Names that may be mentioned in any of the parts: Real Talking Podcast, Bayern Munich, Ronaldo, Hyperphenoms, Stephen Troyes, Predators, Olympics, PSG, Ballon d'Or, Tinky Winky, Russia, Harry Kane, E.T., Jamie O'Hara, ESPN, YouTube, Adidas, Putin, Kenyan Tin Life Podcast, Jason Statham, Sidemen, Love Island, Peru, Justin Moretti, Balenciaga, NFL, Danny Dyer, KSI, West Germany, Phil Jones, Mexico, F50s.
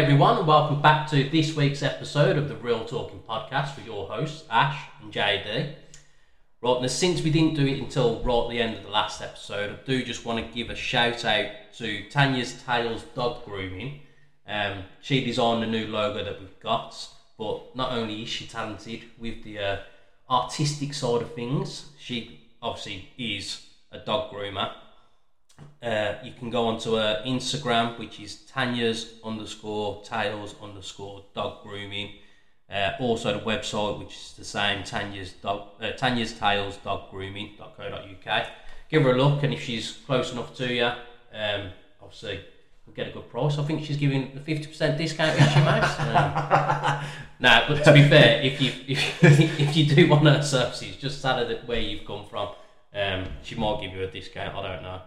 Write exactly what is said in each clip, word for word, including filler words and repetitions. Hey everyone, welcome back to this week's episode of the Real Talking Podcast with your hosts, Ash and J D. Right, now since we didn't do it until right at the end of the last episode, I do just want to give a shout out to Tanya's Tails Dog Grooming. Um, she designed the new logo that we've got, but not only is she talented with the uh, artistic side of things, she obviously is a dog groomer. Uh, you can go onto her Instagram, which is Tanya's underscore tails underscore dog grooming. Uh, also the website, which is the same, Tanya's dog uh, Tanya's Tails Dog Grooming dot co dot U K. Give her a look, and if she's close enough to you, um, obviously we'll get a good price. I think she's giving a fifty percent discount each month. Um, no, but to be fair, if you if, if you do want her services, just tell her where you've come from. Um, she might give you a discount. I don't know.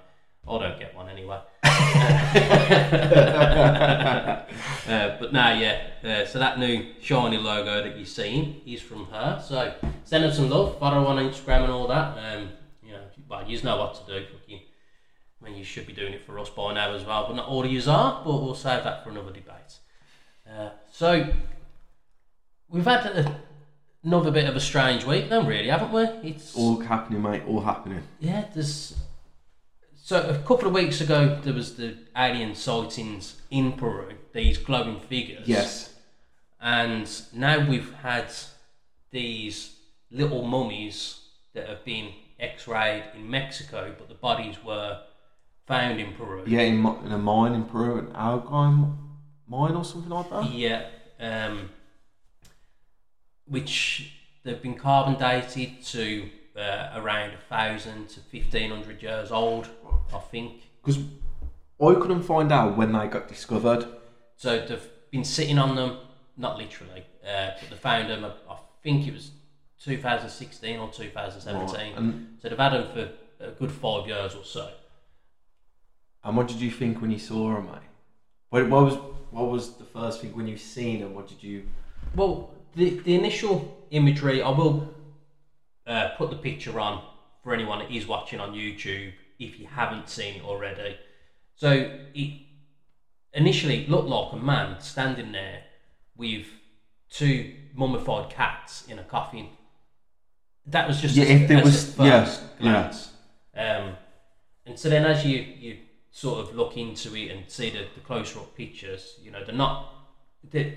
I don't get one anyway. uh, but no, yeah. Uh, so that new shiny logo that you're seeing is from her. So send her some love. Follow her on Instagram and all that. Um, you know, well, you know what to do. Fucking, I mean, you should be doing it for us by now as well. But not all of you are. But we'll save that for another debate. Uh, so we've had a, another bit of a strange week, then, really, haven't we? It's all happening, mate. All happening. Yeah, there's. So a couple of weeks ago, there was the alien sightings in Peru, these glowing figures. Yes. And now we've had these little mummies that have been x-rayed in Mexico, but the bodies were found in Peru. Yeah, in, in a mine in Peru, an algal mine or something like that? Yeah. Um, which they've been carbon dated to... Uh, around a thousand to fifteen hundred years old, I think. Because I couldn't find out when they got discovered. So they've been sitting on them, not literally, uh, but they found them. I think it was two thousand sixteen or two thousand seventeen. Right. So they've had them for a good five years or so. And what did you think when you saw them, mate? What, what was what was the first thing when you seen them? What did you? Well, the the initial imagery, I will. Uh, put the picture on for anyone that is watching on YouTube if you haven't seen it already. So it initially looked like a man standing there with two mummified cats in a coffin. That was just yeah, as, if there was first yes, glance. Yeah. Um, and so then as you, you sort of look into it and see the, the closer up pictures, you know, they're not they're,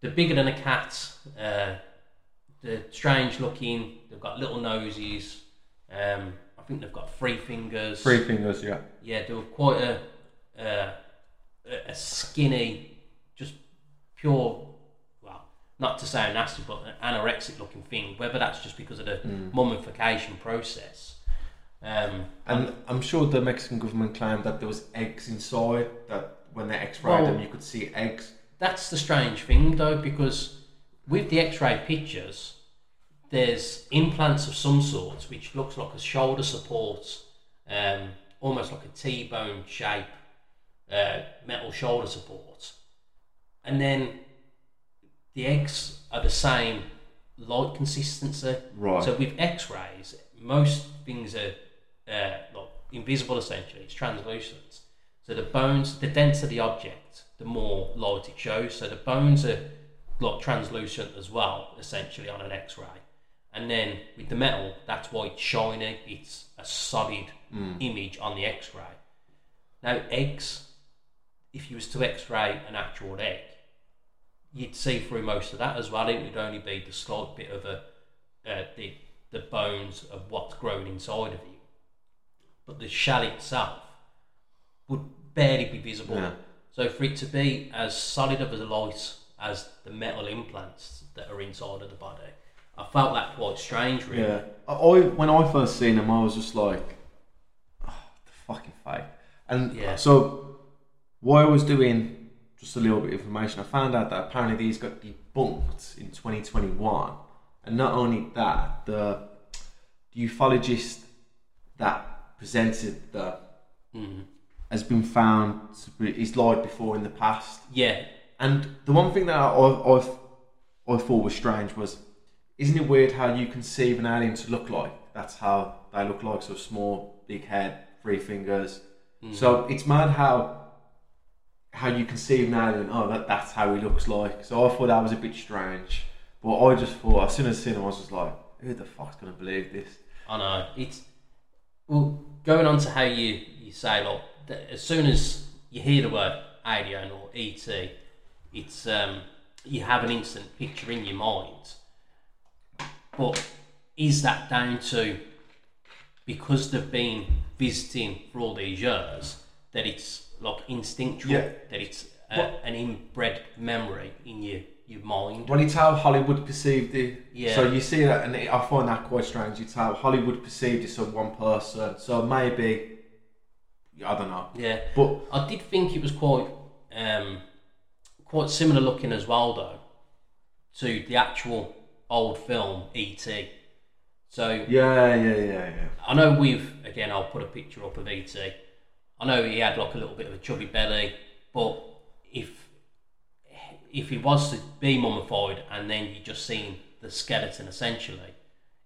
they're bigger than a cat. Uh, They're strange looking, they've got little noses, um, I think they've got three fingers. Three fingers, yeah. Yeah, they were quite a, uh, a skinny, just pure, well, not to sound nasty, but an anorexic looking thing, whether that's just because of the mm. mummification process. Um, and, and I'm sure the Mexican government claimed that there was eggs inside, that when they x-rayed well, them you could see eggs. That's the strange thing though, because... with the x-ray pictures, there's implants of some sort, which looks like a shoulder support, um, almost like a T-bone shape, uh, metal shoulder support. And then the eggs are the same light consistency. Right. So with x-rays, most things are uh, like invisible essentially, it's translucent. So the bones, the denser the object, the more light it shows. So the bones are... like translucent as well, essentially on an x-ray, and then with the metal, that's why it's shiny, it's a solid mm. image on the x-ray. Now eggs, if you was to x-ray an actual egg, you'd see through most of that as well. It would only be the slight bit of a, uh, the, the bones of what's grown inside of you, but the shell itself would barely be visible. Yeah. So for it to be as solid of as a light as the metal implants that are inside of the body, I felt that quite strange, really. Yeah. I, I when I first seen him, I was just like, oh, the fucking fake. And yeah. So, while I was doing just a little bit of information, I found out that apparently these got debunked in twenty twenty-one. And not only that, the, the ufologist that presented the mm. has been found to be, he's lied before in the past. Yeah. And the one thing that I, I, I thought was strange was, isn't it weird how you conceive an alien to look like? That's how they look like, so small, big head, three fingers. Mm. So it's mad how how you can see him now and oh that, that's how he looks like. So I thought that was a bit strange, but I just thought as soon as I seen him I was just like, who the fuck's gonna believe this? I know, it's well going on to how you you say like as soon as you hear the word alien or E T, it's um you have an instant picture in your mind. But is that down to because they've been visiting for all these years that it's like instinctual, yeah. that it's a, an inbred memory in your, your mind? Well, it's how Hollywood perceived it. Yeah. So you see that, and I find that quite strange. It's how Hollywood perceived it, so one person. So maybe, I don't know. Yeah. But I did think it was quite um, quite similar looking as well, though, to the actual old film E T. So yeah, yeah, yeah, yeah. I know we've again. I'll put a picture up of E T. I know he had like a little bit of a chubby belly, but if if he was to be mummified and then you just seen the skeleton essentially,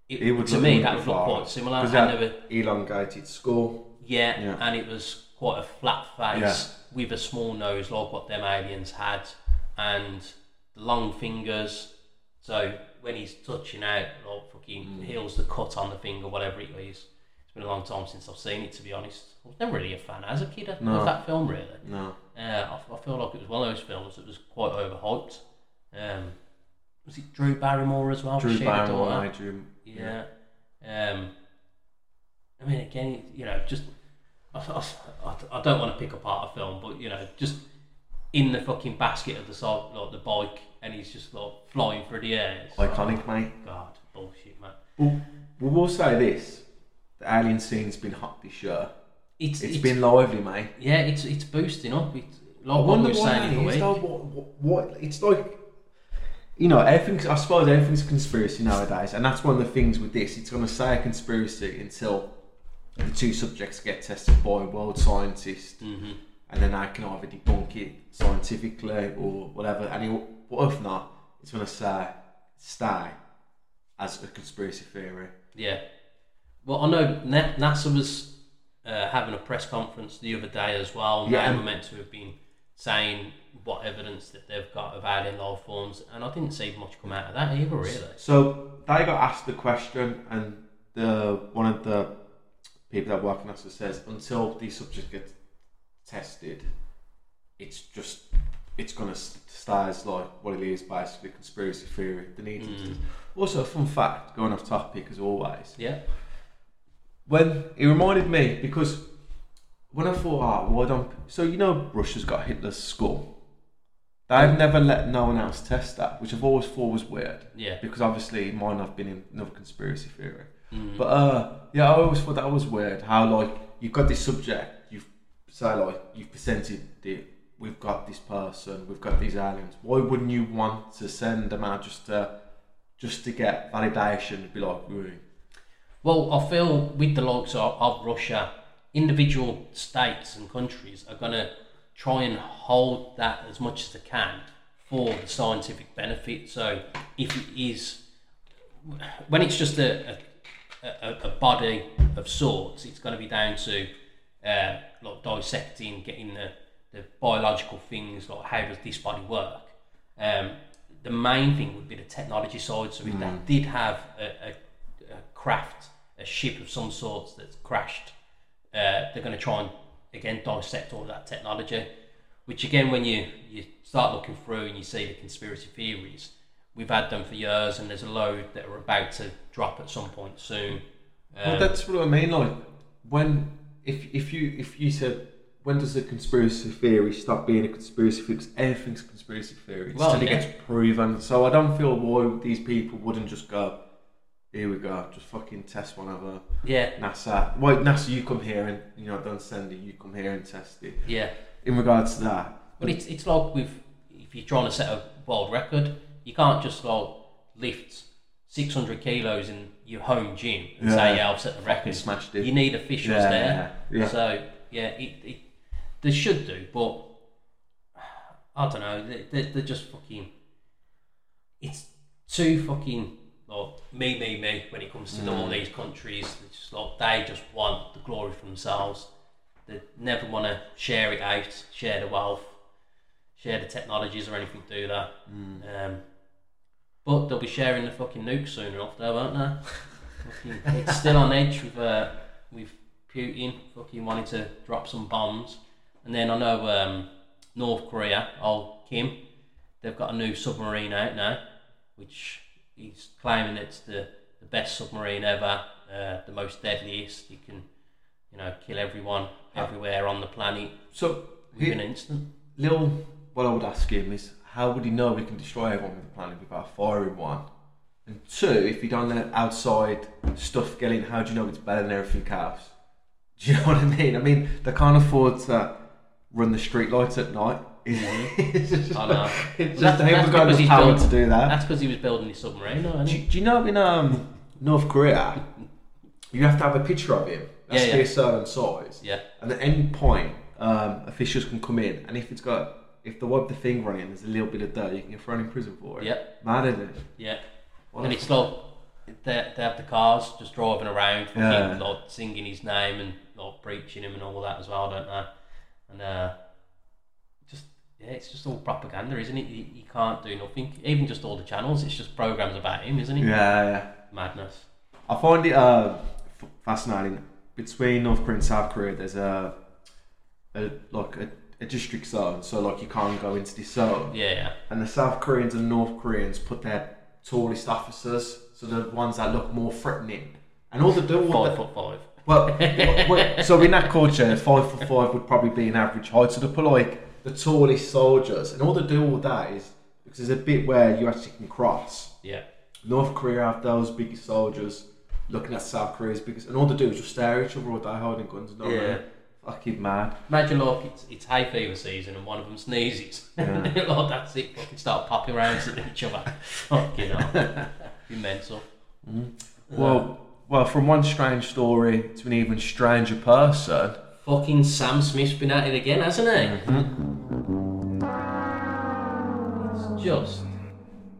it, it would to me that would look quite similar. Because that an elongated skull. Yeah, yeah, and it was quite a flat face yeah. with a small nose, like what them aliens had, and the long fingers. So when he's touching out, like fucking mm. heals the cut on the finger, whatever it is. It's been a long time since I've seen it, to be honest. I was never really a fan as a kid of no. that film, really. No. Uh, I, I feel like it was one of those films that was quite overhyped. Um, was it Drew Barrymore as well? Drew Barrymore, I drew. Yeah. yeah. Um, I mean, again, you know, just I, I, I don't want to pick apart a film, but you know, just in the fucking basket of the side, like the bike. And he's just like flying through the air. It's iconic, like, mate. God, bullshit, mate. Well, we will say this: the alien scene's been hot this year. It's it's, it's been lively, mate. Yeah, it's it's boosting up. It's like I wonder what why. It is, like, what, what, what it's like, you know, everything. I suppose everything's a conspiracy nowadays, and that's one of the things with this. It's gonna say a conspiracy until the two subjects get tested by a world scientist, mm-hmm. and then I can either debunk it scientifically or whatever. And it, But if not, it's going to say, stay as a conspiracy theory. Yeah. Well, I know NASA was uh, having a press conference the other day as well. Yeah. They were meant to have been saying what evidence that they've got of alien life forms. And I didn't see much come out of that either, really. So they got asked the question, and the one of the people that work in NASA says, until these subjects get tested, it's just... it's going to stay as like what it is, basically conspiracy theory. The need mm. to also a fun fact, going off topic as always. Yeah. When it reminded me, because when I thought, oh, why don't so you know Russia's got Hitler's skull. They've never let no one else test that, which I've always thought was weird. Yeah. Because obviously it might not have been in another conspiracy theory. Mm. But uh, yeah, I always thought that was weird. How like you've got this subject, you've say like you've presented the. We've got this person, we've got these aliens. Why wouldn't you want to send them out just to, just to get validation to be like, ooh. Well, I feel with the likes of, of Russia, individual states and countries are going to try and hold that as much as they can for the scientific benefit. So if it is, when it's just a, a, a body of sorts, it's going to be down to uh, like dissecting, getting the, the biological things, like how does this body work? Um, the main thing would be the technology side. So if mm. that did have a, a, a craft, a ship of some sorts that's crashed, uh, they're going to try and again dissect all that technology. Which again, when you you start looking through and you see the conspiracy theories, we've had them for years, and there's a load that are about to drop at some point soon. Um, well, that's what I mean. Like when if if you if you said. When does a conspiracy theory stop being a conspiracy theory? Because everything's a conspiracy theory. Well, until yeah. it gets proven. So I don't feel why these people wouldn't just go, here we go, just fucking test one over. Yeah. NASA. Well, NASA, you come here and, you know, don't send it, you come here and test it. Yeah. In regards to that. But it's, it's like with, if you're trying to set a world record, you can't just like lift six hundred kilos in your home gym and yeah. say, yeah, I've set the record. Smashed it. You need officials yeah, there. Yeah, yeah. So, yeah, it... it they should do, but I don't know. They, they, they're just fucking. It's too fucking like me, me, me when it comes to mm. all these countries. It's just like they just want the glory for themselves. They never want to share it out, share the wealth. share the technologies or anything to do that. Mm. Um, but they'll be sharing the fucking nuke sooner off there, won't they? Fucking, it's still on edge with uh, with Putin fucking wanting to drop some bombs. And then I know um, North Korea, old Kim, they've got a new submarine out now, which he's claiming it's the, the best submarine ever, uh, the most deadliest. It can, you know, kill everyone everywhere on the planet. So within an instant. Lil, what I would ask him is, how would he know we can destroy everyone on the planet without firing one? And two, if you don't let outside stuff get in, how do you know it's better than everything else? Do you know what I mean? I mean, they can't afford to run the streetlights at night. It's just, I know. It's well, just they haven't got the power build, to do that. That's because he was building his submarine. No, do, do you know in um, North Korea, you have to have a picture of him. That's yeah, yeah. a certain size. Yeah. And at any point, um, officials can come in, and if it's got, if they wipe the finger on him, there's a little bit of dirt, you can get thrown in prison for it. Yeah. Mad, isn't it? Yeah. What and it's like they, they have the cars just driving around, yeah. him, like singing his name and like preaching him and all that as well, don't they? And uh, just yeah, it's just all propaganda, isn't it? You, you can't do nothing. Even just all the channels, it's just programs about him, isn't it? Yeah, yeah. Madness. I find it uh, f- fascinating. Between North Korea and South Korea, there's a, a like a, a district zone, so like you can't go into this zone. Yeah, yeah. And the South Koreans and North Koreans put their tallest officers, so the ones that look more threatening, and all the do five foot five. Well, so in that culture, five foot five would probably be an average height. So they put like the tallest soldiers, and all they do all that is because there's a bit where you actually can cross. Yeah. North Korea have those biggest soldiers. Looking at South Korea's biggest, and all they do is just stare at each other all day holding guns. Don't yeah, really. Fucking mad. Imagine like it's, it's hay fever season and one of them sneezes. Yeah. Like that's it. Fucking start popping around at each other. Fucking hell, you mental. Mm. Well, well, from one strange story to an even stranger person. Fucking Sam Smith's been at it again, hasn't he? Mm-hmm. It's just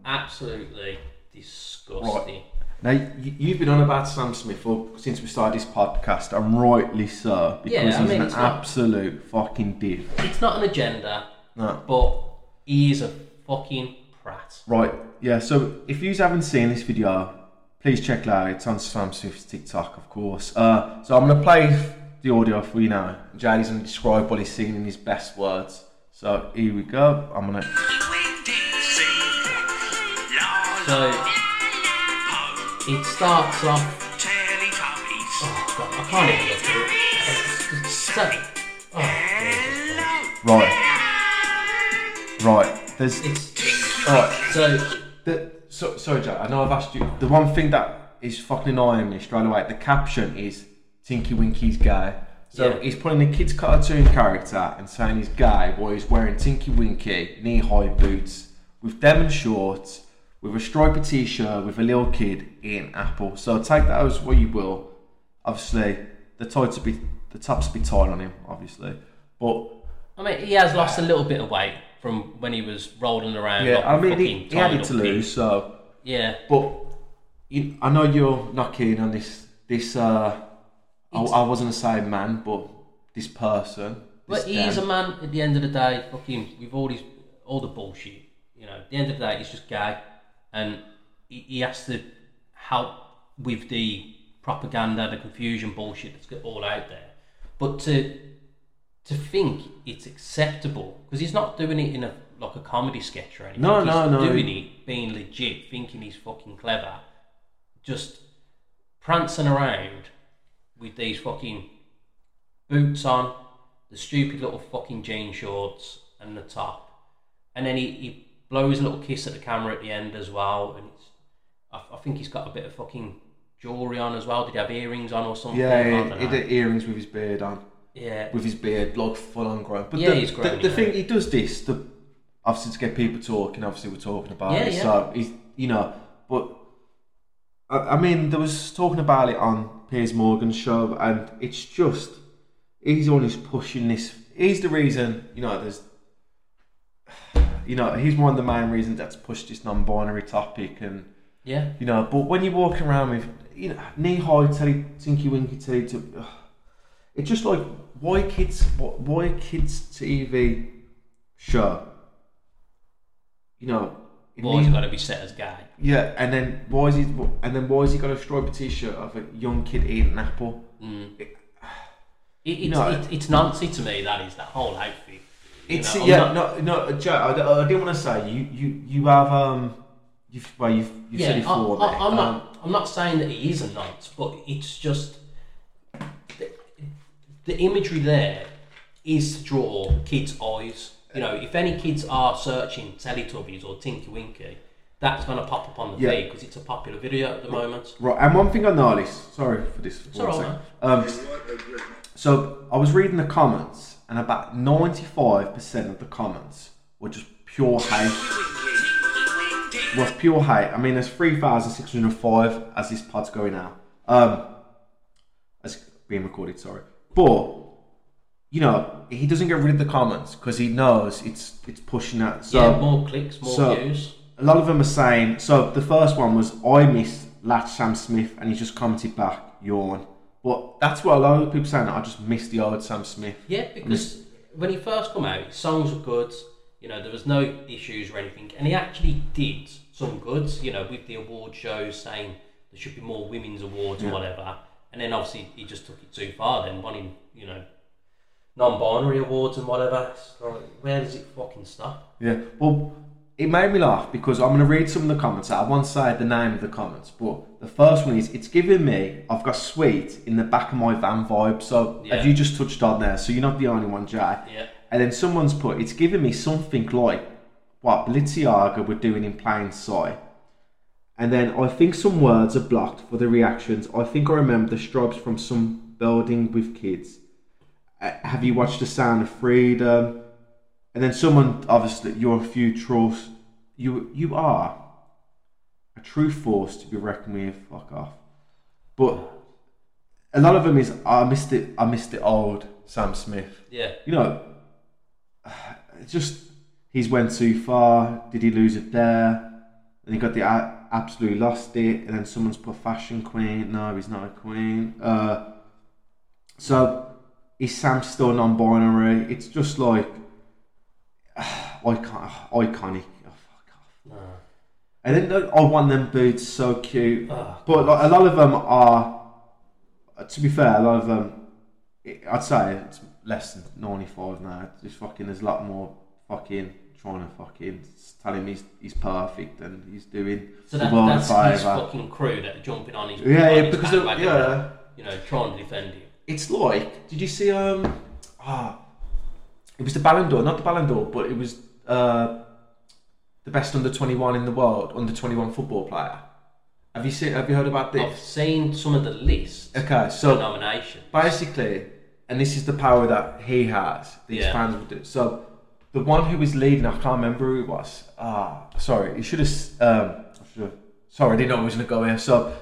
absolutely disgusting. Right. Now, you've been on about Sam Smith since we started this podcast, and rightly so, because yeah, I mean, he's an absolute not, fucking dick. It's not an agenda, no. But he is a fucking prat. Right, yeah, so if you haven't seen this video, please check it out. It's on Sam Smith's TikTok, of course. Uh, so I'm going to play the audio for you now. J D's going to describe what he's seen in his best words. So here we go. I'm going to... So... It starts off. Teletubbies. Oh god, I can't even look at it. It's so, oh, right, right. There's. It's, all right. So, the, so sorry, Joe. I know I've asked you. The one thing that is fucking annoying me straight away. The caption is "Tinky Winky's gay." So yeah. He's putting a kid's cartoon character and saying he's gay while he's wearing Tinky Winky knee-high boots with them and shorts. With a striped t-shirt with a little kid in Apple. So take that as what you will. Obviously, the tights be the tops be tight on him. Obviously, but I mean, he has lost a little bit of weight from when he was rolling around. Yeah, I mean, he, he had it to lose. So yeah, but you, I know you're not keen on this. This uh, I, I wasn't a same man, but this person. This but he damn. is a man at the end of the day. Fucking, with all these, all the bullshit. You know, at the end of the day, he's just gay. And he has to help with the propaganda, the confusion bullshit that's all out there. But to to think it's acceptable, because he's not doing it in a like a comedy sketch or anything. No, he's no, no. He's doing it being legit, thinking he's fucking clever, just prancing around with these fucking boots on, the stupid little fucking jean shorts and the top. And then he... he blows a little kiss at the camera at the end as well, and it's, I, I think he's got a bit of fucking jewellery on as well. Did he have earrings on or something? Yeah, he, he did earrings with his beard on. Yeah, with his beard, like full on grown. But yeah, the, he's grown. The, the thing he does this, the, obviously to get people talking. Obviously, we're talking about yeah, it. Yeah. So he's, you know, but I, I mean, there was talking about it on Piers Morgan's show, and it's just he's always pushing this. He's the reason, you know. There's. You know, he's one of the main reasons that's pushed this non-binary topic, and yeah, you know. But when you're walking around with, you know, knee-high telly, Tinky Winky telly, to, it's just like why kids, why kids T V show you know, boy's got to be set as guy. Yeah, and then why is he? And then why has he got a striped T-shirt of a young kid eating an apple? Mm. It, it, it's, no, it, it's Nancy to me. That is that whole outfit. It's know? yeah, not, no, no, Joe. I, I didn't want to say you, you, you have um, you've well, you've, you've yeah, said it before. I, I, I'm um, not, I'm not saying that he is a nonce, but it's just the, the imagery there is to draw kids' eyes. You know, if any kids are searching Teletubbies or Tinky Winky, that's going to pop up on the yeah. feed because it's a popular video at the right. moment. Right, and one thing I noticed, sorry for this. For it's all right. Um, so I was reading the comments, and about ninety-five percent of the comments were just pure hate. Was pure hate. I mean, there's three thousand six hundred five as this pod's going out. Um, as being recorded, sorry. But you know, he doesn't get rid of the comments because he knows it's it's pushing that. So, yeah, more clicks, more so views. A lot of them are saying, so the first one was, I missed Latch Sam Smith, and he just commented back, yawn. But that's what a lot of people are saying, I just missed the old Sam Smith. Yeah, because when he first came out, his songs were good, you know, there was no issues or anything, and he actually did some goods, you know, with the award shows saying there should be more women's awards yeah. or whatever, and then obviously he just took it too far then, wanting, you know, non-binary awards and whatever. So where does it fucking stop? Yeah, well, it made me laugh because I'm going to read some of the comments. I won't say the name of the comments, but the first one is, it's giving me, I've got sweet in the back of my van vibe. So yeah. have you just touched on there? So you're not the only one, Jay. Yeah. And then someone's put, it's giving me something like what Balenciaga were doing in Plain Sight. And then, I think some words are blocked for the reactions. I think I remember the stripes from some building with kids. Have you watched The Sound of Freedom? And then someone, obviously, you're a few trolls. You you are a true force to be reckoned with. Fuck off. But a lot of them is, I missed it. I missed the old Sam Smith. Yeah. You know, it's just, he's went too far. Did he lose it there? And he got the absolutely lost it. And then someone's put fashion queen. No, he's not a queen. Uh, so. Is Sam still non-binary? It's just like uh, icon, iconic. Oh, fuck off. Uh, and then I oh, want them boots, so cute. Uh, but like, a lot of them are. To be fair, a lot of them, it, I'd say it's less than ninety-five now. Just fucking, there's a lot more fucking trying to fucking tell him he's he's perfect and he's doing. So that, the world that's his fucking crew that are jumping on his. Yeah, on yeah, his because of, yeah, and, you know, trying to defend him. It's like, did you see, um, ah, it was the Ballon d'Or, not the Ballon d'Or, but it was uh, the best under twenty-one in the world, under twenty-one football player. Have you seen, have you heard about this? I've seen some of the lists. Okay, so, nominations. Basically, and this is the power that he has, these yeah. fans will do. So, the one who was leading, I can't remember who it was. Ah, sorry, you should have, um, I sorry, I didn't know I was going to go here. So,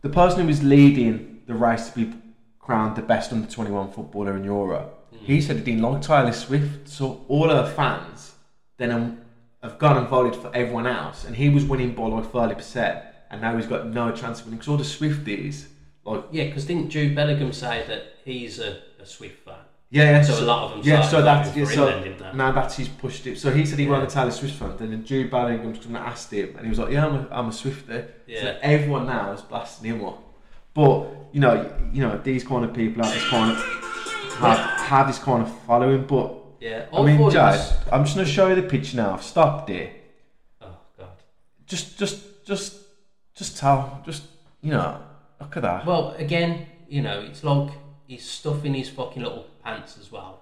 the person who was leading the race to be crowned the best under twenty-one footballer in Europe. Mm. He said he didn't like Taylor Swift, so all her fans then have gone and voted for everyone else, and he was winning by like thirty percent, and now he's got no chance of winning, because all the Swifties, like... Yeah, because didn't Jude Bellingham say that he's a, a Swift fan? Yeah, yeah. So, so a lot of them yeah, so that's yeah, so him, that. Now that's he's pushed it. So he said he yeah. wasn't a Taylor Swift fan, then Jude Bellingham asked him, and he was like, yeah, I'm a, I'm a Swiftie. Yeah. So everyone now is blasting him up. But... You know, you know these kind of people have this kind of have, have this kind of following. But yeah, I mean, Jay, was... I'm just gonna show you the picture now. I've stopped it. Oh God! Just, just, just, just tell. Just you know, look at that. Well, again, you know, it's like he's stuffing his fucking little pants as well.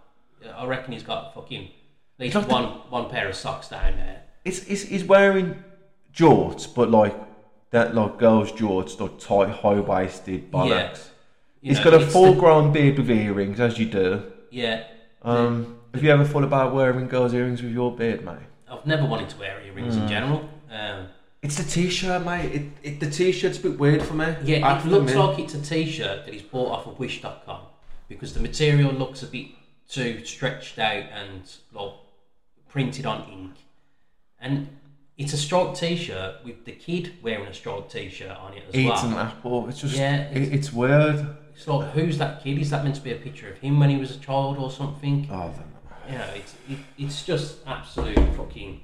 I reckon he's got fucking at least like one the... one pair of socks down there. It's it's he's wearing jorts, but like. That like girls' jorts, like tight, high-waisted bollocks. Yeah. He's know, got a full-grown the... beard with earrings, as you do. Yeah. Um, the... Have you ever thought about wearing girls' earrings with your beard, mate? I've never wanted to wear earrings mm. in general. Um, it's the t-shirt, mate. It, it the t-shirt's a bit weird for me. Yeah, I it looks in. like it's a t-shirt that he's bought off of wish dot com because the material looks a bit too stretched out and like printed on ink. And. It's a striped T-shirt with the kid wearing a striped T-shirt on it as Eating well. Eating an apple. It's just, yeah, it's, it's weird. It's like, who's that kid? Is that meant to be a picture of him when he was a child or something? Oh, I don't know. You know, it's, it, it's just absolute fucking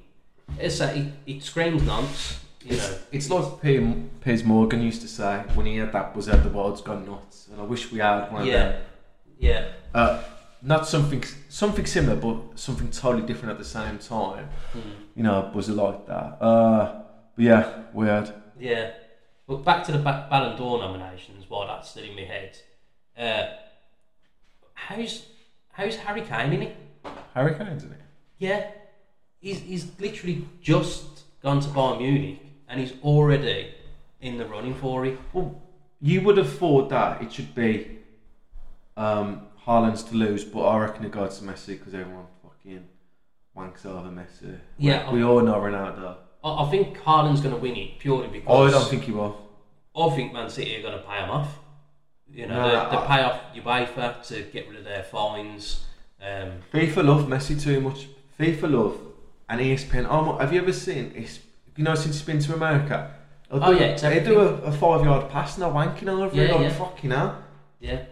It's a, it, it screams nonce. You know, it's like Piers Morgan used to say when he had that buzzer, the world's gone nuts, and I wish we had one yeah. of them. Yeah. Uh, not something something similar, but something totally different at the same time. Mm. You know, a buzzer like that. Uh, but yeah, weird. Yeah. But back to the ba- Ballon d'Or nominations, while that's still in my head. Uh, how's how's Harry Kane in it? Harry Kane's in it? Yeah. He's, he's literally just gone to Bayern Munich. And he's already in the running for it. Well, you would have thought that it should be um, Haaland's to lose, but I reckon it goes to Messi because everyone fucking wanks over Messi. Yeah, we, we all know Ronaldo. I, I think Haaland's going to win it purely because. I don't think he will. I think Man City are going to pay him off. You know, nah, they, they pay off UEFA to get rid of their fines. Um, FIFA love Messi too much. FIFA love and E S P N. Oh, have you ever seen E S P N? You know, since he's been to America, do, oh yeah, they do a, a five-yard pass and they're wanking over yeah, it. Yeah. Fucking hell. Yeah,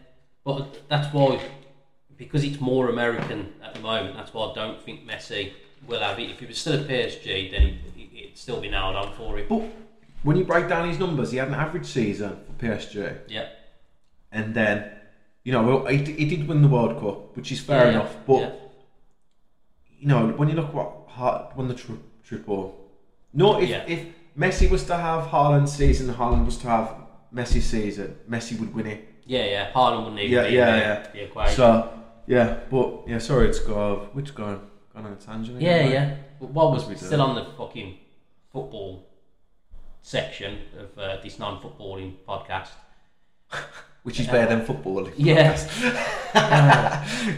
but that's why, because it's more American at the moment. That's why I don't think Messi will have it. If he was still at P S G, then it'd still be nailed on for him. But when you break down his numbers, he had an average season for P S G. Yeah, and then you know he, he did win the World Cup, which is fair yeah, enough. But yeah. you know, when you look what won the tri- triple. No, if, yeah. if Messi was to have Haaland's season, Haaland was to have Messi's season, Messi would win it. Yeah, yeah, Haaland wouldn't even yeah, be yeah, yeah. the equation. So, yeah, but, yeah, sorry, it's gone, it's gone, gone on a tangent. Yeah, anyway. yeah, but what was we still doing? On the fucking football section of uh, this non-footballing podcast. Which is uh, better than footballing. Yeah. uh,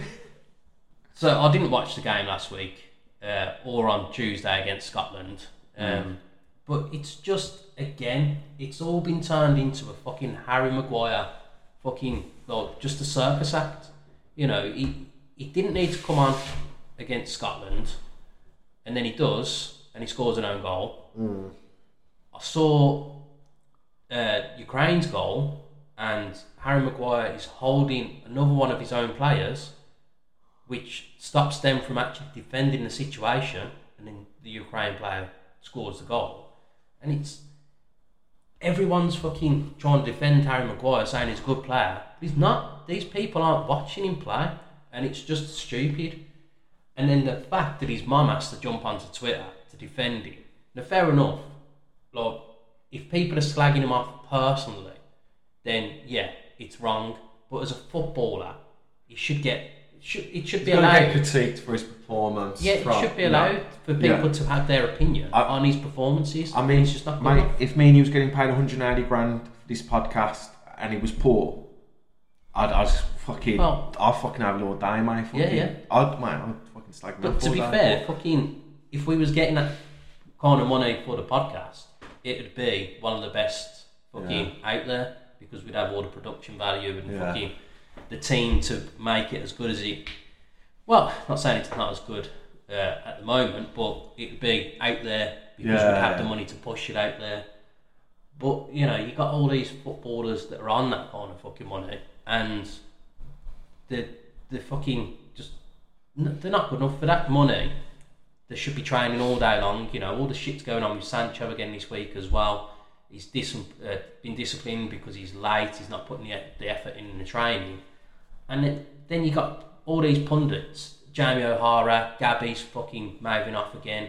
so, I didn't watch the game last week, uh, or on Tuesday against Scotland. Um, but it's just, again, it's all been turned into a fucking Harry Maguire fucking, like, just a circus act. You know, he, he didn't need to come on against Scotland, and then he does, and he scores an own goal. Mm. I saw uh, Ukraine's goal, and Harry Maguire is holding another one of his own players, which stops them from actually defending the situation, and then the Ukraine player scores the goal, and it's everyone's fucking trying to defend Harry Maguire, saying he's a good player. He's not. These people aren't watching him play, and it's just stupid. And then the fact that his mum has to jump onto Twitter to defend him. Now, fair enough. Like, if people are slagging him off personally, then yeah, it's wrong. But as a footballer, he should get. Should, it should He's be allowed to get critiqued for his performance. Yeah, from, it should be allowed you know, for people yeah. to have their opinion I, on his performances. I mean, it's just not good mate, if me and you was getting paid one hundred eighty grand for this podcast and he was poor, I'd, I'd fucking, well, I'd fucking have a little day, mate. Fucking, yeah, yeah. I'd, mate, I'd fucking slag my But to be day, fair, but, fucking, if we was getting that kind of money for the podcast, it would be one of the best fucking yeah. out there because we'd have all the production value and yeah. fucking. The team to make it as good as it well, not saying it's not as good uh, at the moment, but it would be out there because yeah, we'd have yeah. the money to push it out there. But you know, you got all these footballers that are on that kind of fucking money, and the the fucking just they're not good enough for that money. They should be training all day long. You know, all the shit's going on with Sancho again this week as well. He's dis- uh, been disciplined because he's late. He's not putting the, the effort in the training. And then, then you got all these pundits, Jamie O'Hara, Gabby's fucking mouthing off again,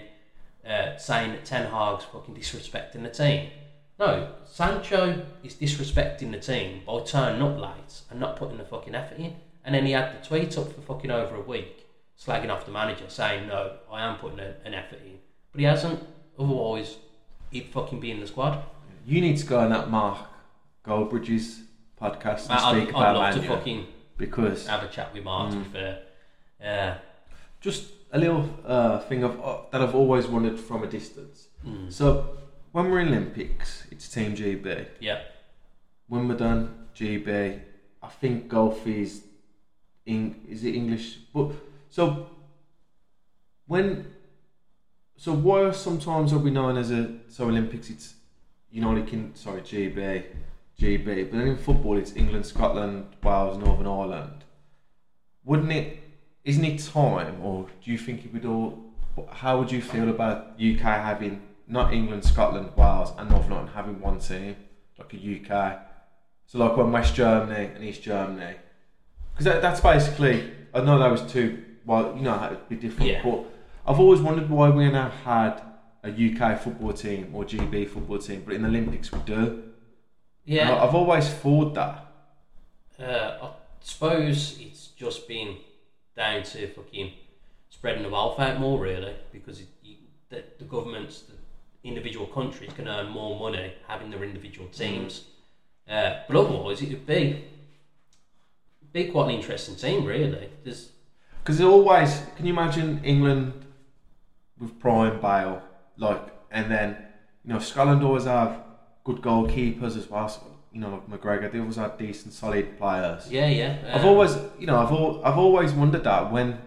uh, saying that Ten Hag's fucking disrespecting the team. No, Sancho is disrespecting the team by turning up late and not putting the fucking effort in. And then he had the tweet up for fucking over a week, slagging off the manager, saying, no, I am putting a, an effort in. But he hasn't, otherwise he'd fucking be in the squad. You need to go on that Mark Goldbridge's podcast and I'd, speak I'd about I'd love to fucking because have a chat with Mark, mm, to be fair. Yeah. Just a little uh, thing of, uh, that I've always wanted from a distance. Mm. So, when we're in Olympics, it's Team G B. Yeah. When we're done, G B. I think golf is... In, is it English? But so, when... So, why sometimes are we known as a... So, Olympics, it's... You know, like in, sorry, G B, G B, but then in football it's England, Scotland, Wales, Northern Ireland. Wouldn't it, isn't it time, or do you think it would all how would you feel about U K having, not England, Scotland, Wales and North London having one team, like a U K? So like when West Germany and East Germany, because that, that's basically, I know that was two, well, you know, it'd be different, yeah. But I've always wondered why we now had a U K football team or G B football team, but in the Olympics we do. Yeah. Now, I've always thought that. Uh, I suppose it's just been down to fucking spreading the wealth out more, really, because it, you, the, the governments, the individual countries can earn more money having their individual teams. Uh, but otherwise, it would be, be quite an interesting team, really. Because it's always, can you imagine England with Prime, Bale, like, and then, you know, Scotland always have good goalkeepers as well, so, you know, like McGregor, they always have decent, solid players. Yeah, yeah. Um, I've always, you know, I've al- I've always wondered that when,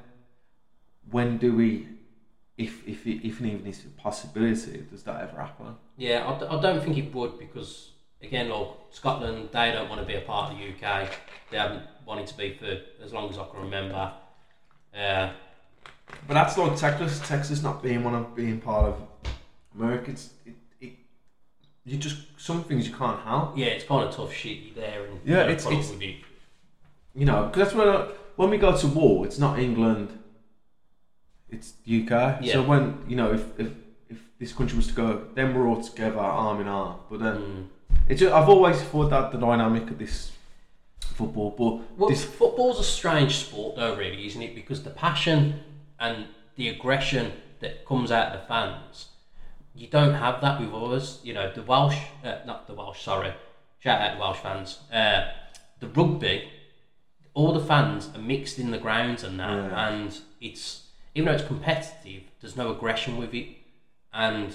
when do we, if if if and even it's a possibility, does that ever happen? Yeah, I, d- I don't think it would, because again, like Scotland, they don't want to be a part of the U K. They haven't wanted to be for as long as I can remember. Uh, but that's like Texas, Texas not being one of being part of America. It's, it, you just, some things you can't help. Yeah, it's kind of tough shit. You're there and yeah, it's, it's with you. You know, because that's when I, when we go to war, it's not England, it's the U K. Yeah. So when, you know, if, if if this country was to go, then we're all together, arm in arm. But then mm. it's just, I've always thought that the dynamic of this football, but well, this football's a strange sport though, really, isn't it? Because the passion and the aggression that comes out of the fans. You don't have that with others, you know. The Welsh, uh, not the Welsh, sorry. Shout out to Welsh fans. Uh, the rugby, all the fans are mixed in the grounds and that, yeah. And it's, even though it's competitive, there's no aggression with it, and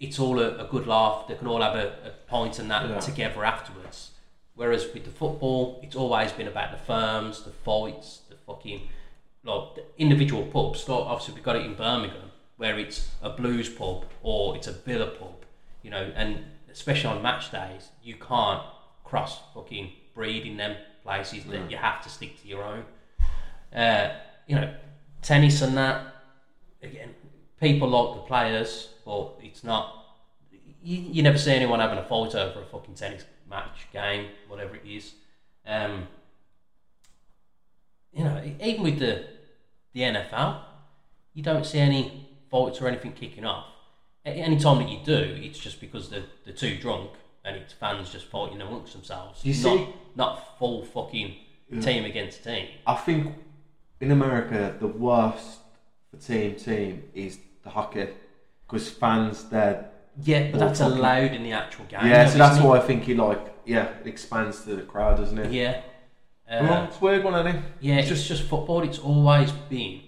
it's all a, a good laugh. They can all have a, a pint and that yeah. together afterwards. Whereas with the football, it's always been about the firms, the fights, the fucking, like, the individual pubs. Like, obviously, we got it in Birmingham, where it's a blues pub or it's a Villa pub, you know, and especially on match days, you can't cross fucking breed in them places. That no. You have to stick to your own. Uh, you know, tennis and that, again, people like the players, but it's not, you, you never see anyone having a fight over a fucking tennis match, game, whatever it is. Um, you know, even with the the N F L, you don't see any faults or anything kicking off. Any time that you do, it's just because they're, they're too drunk and it's fans just fighting amongst themselves. You not, see, not full fucking yeah. team against team. I think in America, the worst for team team is the hockey, because fans there. Yeah, but that's fucking allowed in the actual game. Yeah, though, so that's it? Why I think you like yeah it expands to the crowd, doesn't it? Yeah, uh, well, it's a weird one, isn't it? Yeah, it's, it's just just football. It's always been.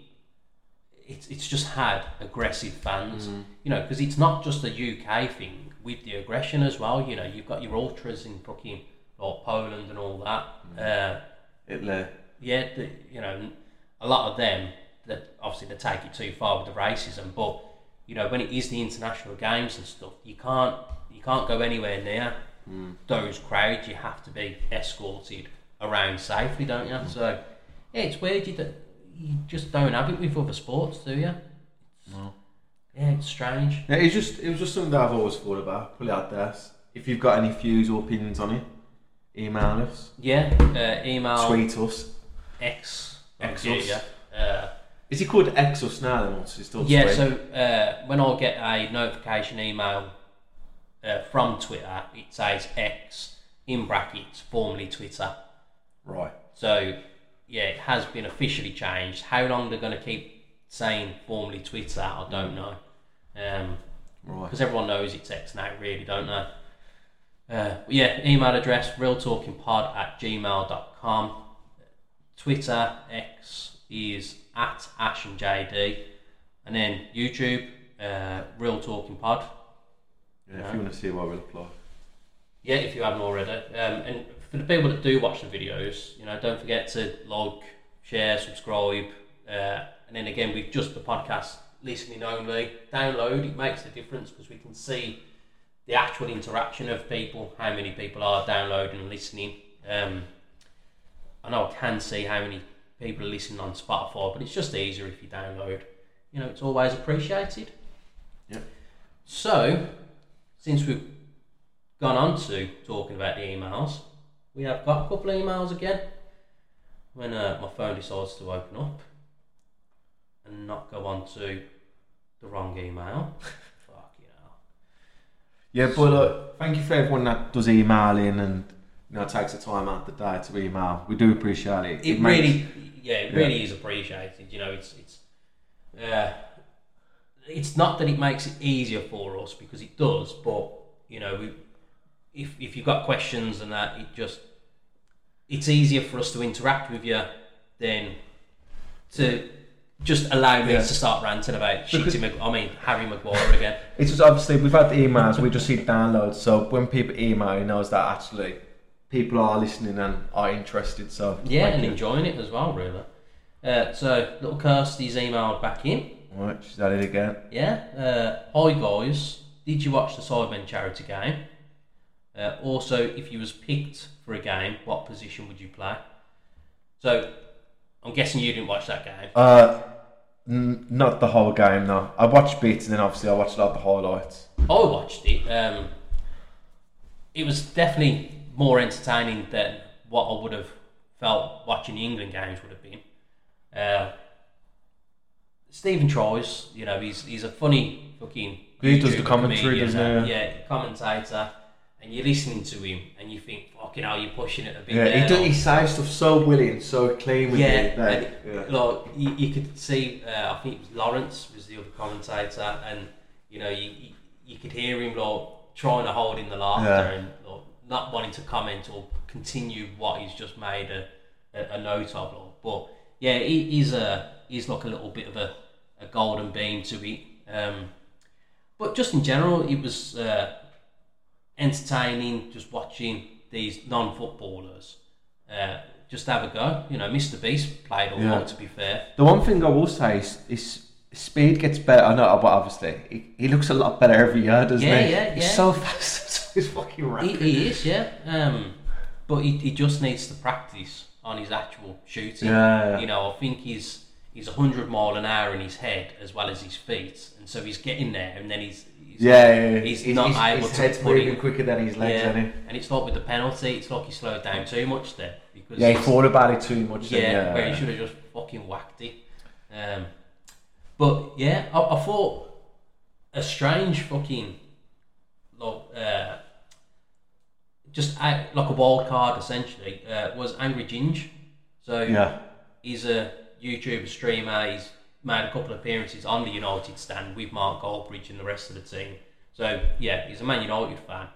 It's it's just had aggressive fans, mm. you know, because it's not just a U K thing with the aggression as well. You know, you've got your ultras in fucking like Poland and all that. Mm. Uh, Italy. Yeah, the, you know, a lot of them, that obviously they take it too far with the racism, but, you know, when it is the international games and stuff, you can't you can't go anywhere near mm. those crowds. You have to be escorted around safely, don't you? Mm. So, yeah, it's weird you do, you just don't have it with other sports, do you? No. Yeah, it's strange. Yeah, it's just it was just something that I've always thought about. Put it out there. If you've got any views or opinions on it, email us. Yeah, uh, email. Tweet us. X. X us. Yeah. Uh, Is it called X us now? Or is it still yeah. Tweet? So uh, when I get a notification email uh, from Twitter, it says X in brackets, formerly Twitter. Right. So. Yeah, it has been officially changed. How long they're going to keep saying formerly Twitter, I don't know. Um, right. Because everyone knows it's X now, really, don't they? Uh, yeah, email address, realtalkingpod at gmail dot com. Twitter, X, is at ashandjd. And then YouTube, uh, Real Talking Pod. Yeah, if um, you want to see what we look like. Yeah, if you haven't already. Um, and for the people that do watch the videos, you know, don't forget to like, share, subscribe, uh, and then again with just the podcast listening only, download. It makes a difference because we can see the actual interaction of people, how many people are downloading and listening. Um, I know I can see how many people are listening on Spotify, but it's just easier if you download. you know, it's always appreciated. Yeah. So, since we've gone on to talking about the emails, we have got a couple of emails again. When uh, my phone decides to open up and not go on to the wrong email. Fuck you know. Yeah, but uh, thank you for everyone that does emailing and, you know, takes the time out of the day to email. We do appreciate it. It, it really, makes, yeah, it really yeah. is appreciated. You know, it's it's uh, it's not that it makes it easier for us, because it does, but you know, we if if you've got questions and that, it just it's easier for us to interact with you than to just allow me yeah. to start ranting about shitty Mag- I mean Harry Maguire again. It's just obviously we've had the emails, we just see downloads, so when people email, it knows that actually people are listening and are interested, so yeah, and it. enjoying it as well, really. Uh, so little Kirsty's emailed back in. Right, she's at it again. Yeah. Uh, hi guys, did you watch the Sidemen charity game? Uh, also, if you was picked for a game, what position would you play? So, I'm guessing you didn't watch that game. Uh, n- not the whole game, no. I watched bits, and then obviously I watched like the highlights. I watched it. Um, it was definitely more entertaining than what I would have felt watching the England games would have been. Uh, Stephen Troyes, you know, he's he's a funny fucking. He does the commentary, doesn't he? Yeah, commentator. And you're listening to him, and you think, "Fucking hell, you're pushing it a bit." Yeah, there, he does. Like, he says stuff so willing, so clean with yeah, you. Like, yeah, like you, you could see. Uh, I think it was Lawrence was the other commentator, and you know, you you, you could hear him like trying to hold in the laughter yeah. and like, not wanting to comment or continue what he's just made a a, a note of. Like. But yeah, he, he's a he's like a little bit of a, a golden bean to it. Um, but just in general, it was. Uh, entertaining just watching these non-footballers uh, just have a go. You know, Mister Beast played all yeah. right, to be fair. The one thing I will say is, is speed gets better. I know, but obviously he, he looks a lot better every year, doesn't yeah, he? Yeah, yeah, yeah. He's so fast. He's fucking rapid. He, he is, yeah. Um, but he, he just needs to practice on his actual shooting. Yeah, yeah. You know, I think he's he's one hundred mile an hour in his head as well as his feet, and so he's getting there, and then he's Yeah, yeah, yeah, he's, he's not he's, able his to. His head's moving quicker than his legs, yeah. isn't he? And it's like with the penalty, it's like he slowed down too much there. Because yeah, he thought about it too much. Yeah, then, yeah where yeah. he should have just fucking whacked it. Um, but yeah, I, I thought a strange fucking, like, uh, just like a wild card essentially uh, was Angry Ginge. So yeah. he's a YouTuber streamer. He's made a couple of appearances on the United stand with Mark Goldbridge and the rest of the team. So, yeah, he's a Man United fan.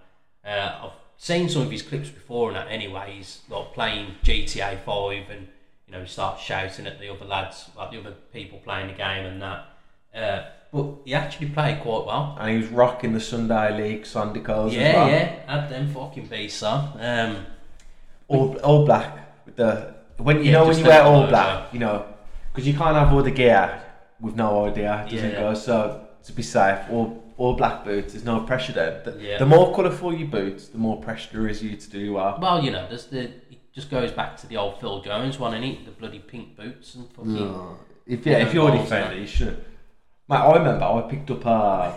Uh, I've seen some of his clips before and that anyway. He's like playing G T A five and, you know, he starts shouting at the other lads, like the other people playing the game and that. Uh, but he actually played quite well. And he was rocking the Sunday League Sondicals yeah, as well. Yeah, yeah, had them fucking beasts on. Um, all, all black. With the when You yeah, know when you wear all black, over. you know, because you can't have all the gear with no idea, it doesn't yeah. go. So to be safe, all all black boots. There's no pressure there. The, yeah. the more colourful your boots, the more pressure there is you to do well. Well, you know, there's the it just goes back to the old Phil Jones one, and the bloody pink boots and fucking. No. If yeah, if you're a defender, you should. Mate, I remember I picked up uh,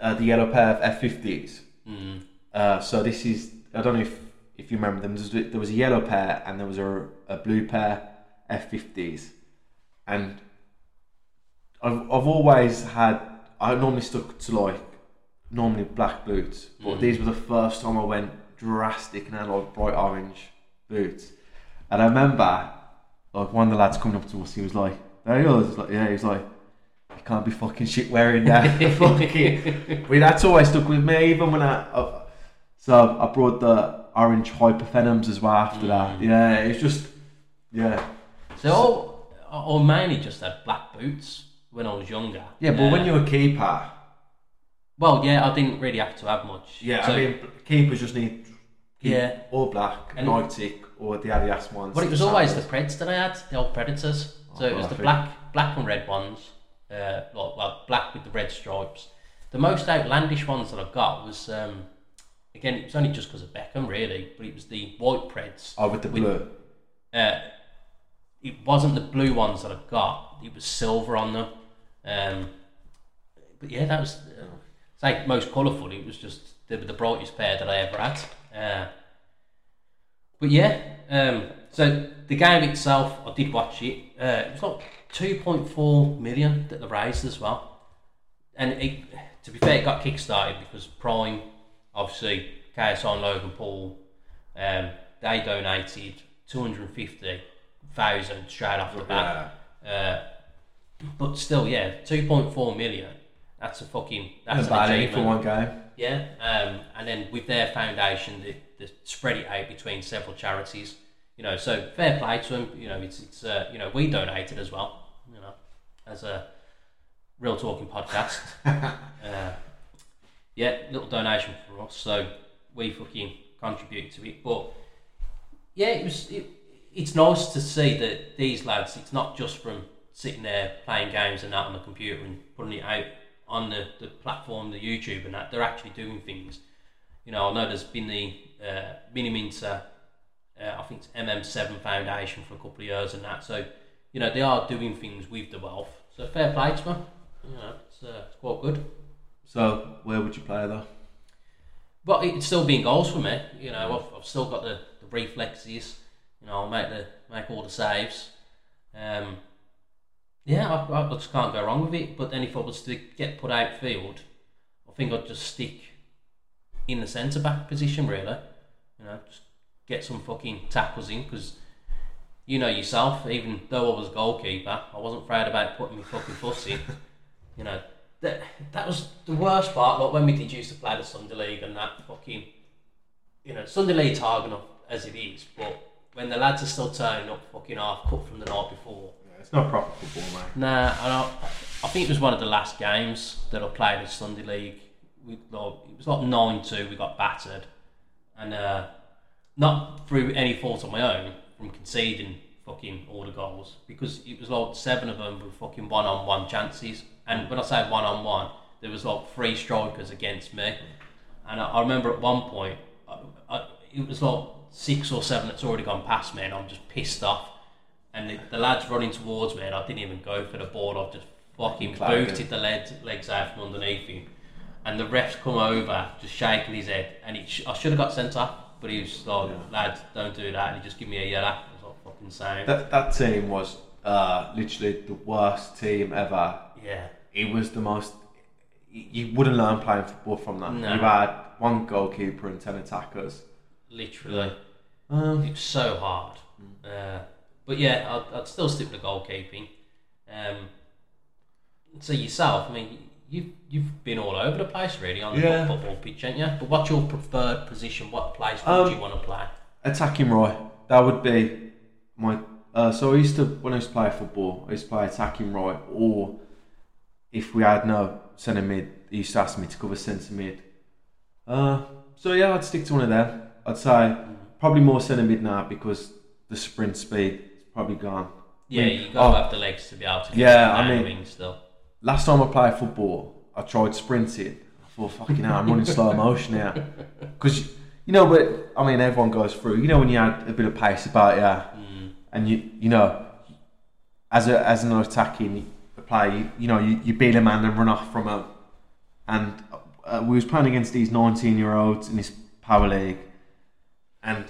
uh, the yellow pair of F fifties. Mm. Uh, so this is I don't know if, if you remember them. There was a yellow pair and there was a, a blue pair. F fifties, and I've, I've always had I normally stuck to like normally black boots, but mm. these were the first time I went drastic and had like bright orange boots. And I remember like one of the lads coming up to us, he was like, there he was, like, yeah, he was like, you can't be fucking shit wearing that. I mean, that's always stuck with me, even when I, I so I brought the orange hyperphenoms as well after mm. that. Yeah, it's just yeah. So I mainly just had black boots when I was younger. Yeah, but uh, when you were a keeper... Well, yeah, I didn't really have to have much. Yeah, so, I mean, keepers just need yeah. all black, and Nightic, or the Adidas ones. But it was always the Preds that I had, the old Predators. So oh, it was I the think. black black and red ones, uh, well, well, black with the red stripes. The most outlandish ones that I got was, um, again, it was only just because of Beckham, really, but it was the white Preds. Oh, with the with, blue. Uh, It wasn't the blue ones that I got. It was silver on them. Um, but yeah, that was uh, it's like most colourful. It was just the, the brightest pair that I ever had. Uh, but yeah, um, so the game itself, I did watch it. Uh, it was like two point four million that they raised as well. And it, to be fair, it got kickstarted because Prime, obviously, K S I and Logan Paul, um, they donated two hundred fifty thousand straight off the bat. Uh, but still, yeah, two point four million. That's a fucking that's a value for one game. Yeah, um, and then with their foundation, they, they spread it out between several charities. You know, so fair play to them. You know, it's it's uh, you know, we donated as well. You know, as a Real Talking Podcast. uh, yeah, little donation for us, so we fucking contribute to it. But yeah, it was it, it's nice to see that these lads. It's not just from sitting there playing games and that on the computer and putting it out on the, the platform, the YouTube and that. They're actually doing things. You know, I know there's been the uh, Miniminter, uh, I think it's M M seven Foundation for a couple of years and that. So, you know, they are doing things with the wealth. So fair play to them. You know, it's, uh, it's quite good. So, where would you play though? Well, it's still been goals for me. You know, I've, I've still got the, the reflexes. You know, I'll make, the, make all the saves. Um... Yeah, I, I just can't go wrong with it. But then if I was to get put outfield, I think I'd just stick in the centre back position, really. You know, just get some fucking tackles in, because you know yourself. Even though I was goalkeeper, I wasn't afraid about putting my fucking foot in. You know, that that was the worst part. Like when we did used to play the Sunday League and that fucking, you know, Sunday League's hard enough as it is, but when the lads are still turning up fucking half cut from the night before. It's not proper football, mate. Nah, I, I think it was one of the last games that I played in Sunday League. We, like, it was like nine two, we got battered. And uh, not through any fault on my own from conceding fucking all the goals, because it was like seven of them were fucking one-on-one chances. And when I say one-on-one, there was like three strikers against me. And I, I remember at one point, I, I, it was like six or seven that's already gone past me and I'm just pissed off. And the, the lads running towards me, and I didn't even go for the ball. I just fucking booted the legs, legs out from underneath him. And the ref's come over, just shaking his head. And he sh- I should have got sent off, but he was like, yeah. "Lad, don't do that." And he just gave me a yellow. I was like, "Fucking same." That that team was uh, literally the worst team ever. Yeah, it was the most. You wouldn't learn playing football from that. No. You had one goalkeeper and ten attackers. Literally, um, it was so hard. Mm. Uh, But yeah, I'd, I'd still stick with the goalkeeping. Um, so yourself, I mean, you've, you've been all over the place really on the yeah. football pitch, haven't you? But what's your preferred position? What place would um, you want to play? Attacking right. That would be my... Uh, so I used to, when I used to play football, I used to play attacking right, or if we had no centre mid, he used to ask me to cover centre mid. Uh, so yeah, I'd stick to one of them. I'd say probably more centre mid now because the sprint speed... probably gone. Yeah, I mean, you got to oh, have the legs to be able to do yeah, I mean, wing still. Last time I played football, I tried sprinting. I thought, fucking hell, I'm running slow motion now. Because, you know, but I mean, everyone goes through. You know when you had a bit of pace about you, mm. and you you know, as a as an attacking player, you, you know, you, you beat a man and run off from him. And uh, we was playing against these nineteen-year-olds in this power league. And...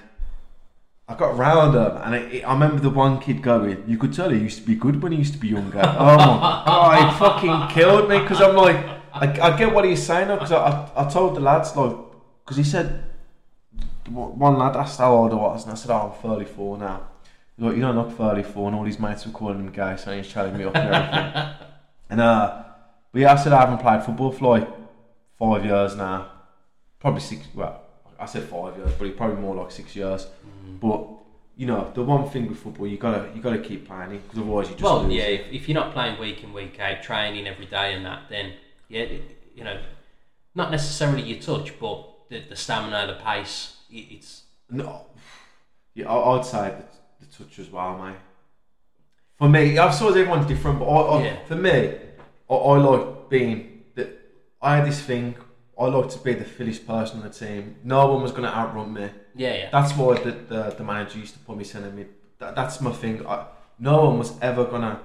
I got round him, and it, it, I remember the one kid going, you could tell he used to be good when he used to be younger. Oh my God, it fucking killed me, because I'm like, I, I get what he's saying, because I, I, I told the lads, like, because he said, one lad asked how old I was, and I said, oh, I'm thirty-four now. He's like, you don't look thirty-four, and all these mates were calling him gay, so he's chatting me up and everything. And uh, but yeah, I said I haven't played football for like five years now, probably six, well, I said five years, but it's probably more like six years. Mm. But you know, the one thing with football, you gotta you gotta keep playing it, because otherwise you just well, lose. yeah. If, if you're not playing week in week out, training every day and that, then yeah, you know, not necessarily your touch, but the, the stamina, the pace, it, it's no. Yeah, I'd say the, the touch as well, mate. For me, I suppose everyone's different, but I, I, yeah. for me, I, I like being that. I had this thing. I like to be the fittest person on the team. No one was going to outrun me. Yeah, yeah. That's why the, the, the manager used to put me centre mid. That, that's my thing. I, no one was ever going to...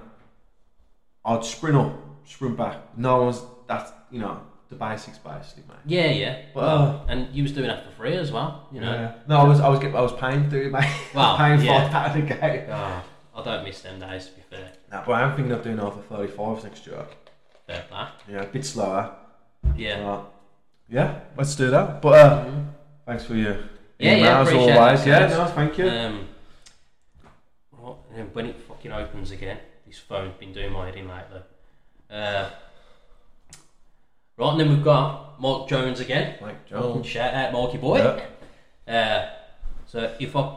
I'd sprint up scrub back. No one's, that's, you know, the basics basically, mate. Yeah, yeah. But, uh, and you was doing that for free as well, you know. Yeah. No, I was, I was, I was paying through, mate. Well, I was paying yeah. five pounds a game. Oh, I don't miss them days, to be fair. No, but I am thinking of doing over thirty-fives next year. Fair play. Yeah, a bit slower. Yeah. Uh, yeah, let's do that. But uh, mm-hmm. thanks for your yeah, email yeah, as always. It. Yeah, no, thank you. Um, what, when it fucking opens again, this phone's been doing my head in lately. Uh, right, and then we've got Mark Jones again. Mike Jones. Shout out, Marky boy. Yeah. Uh, so if I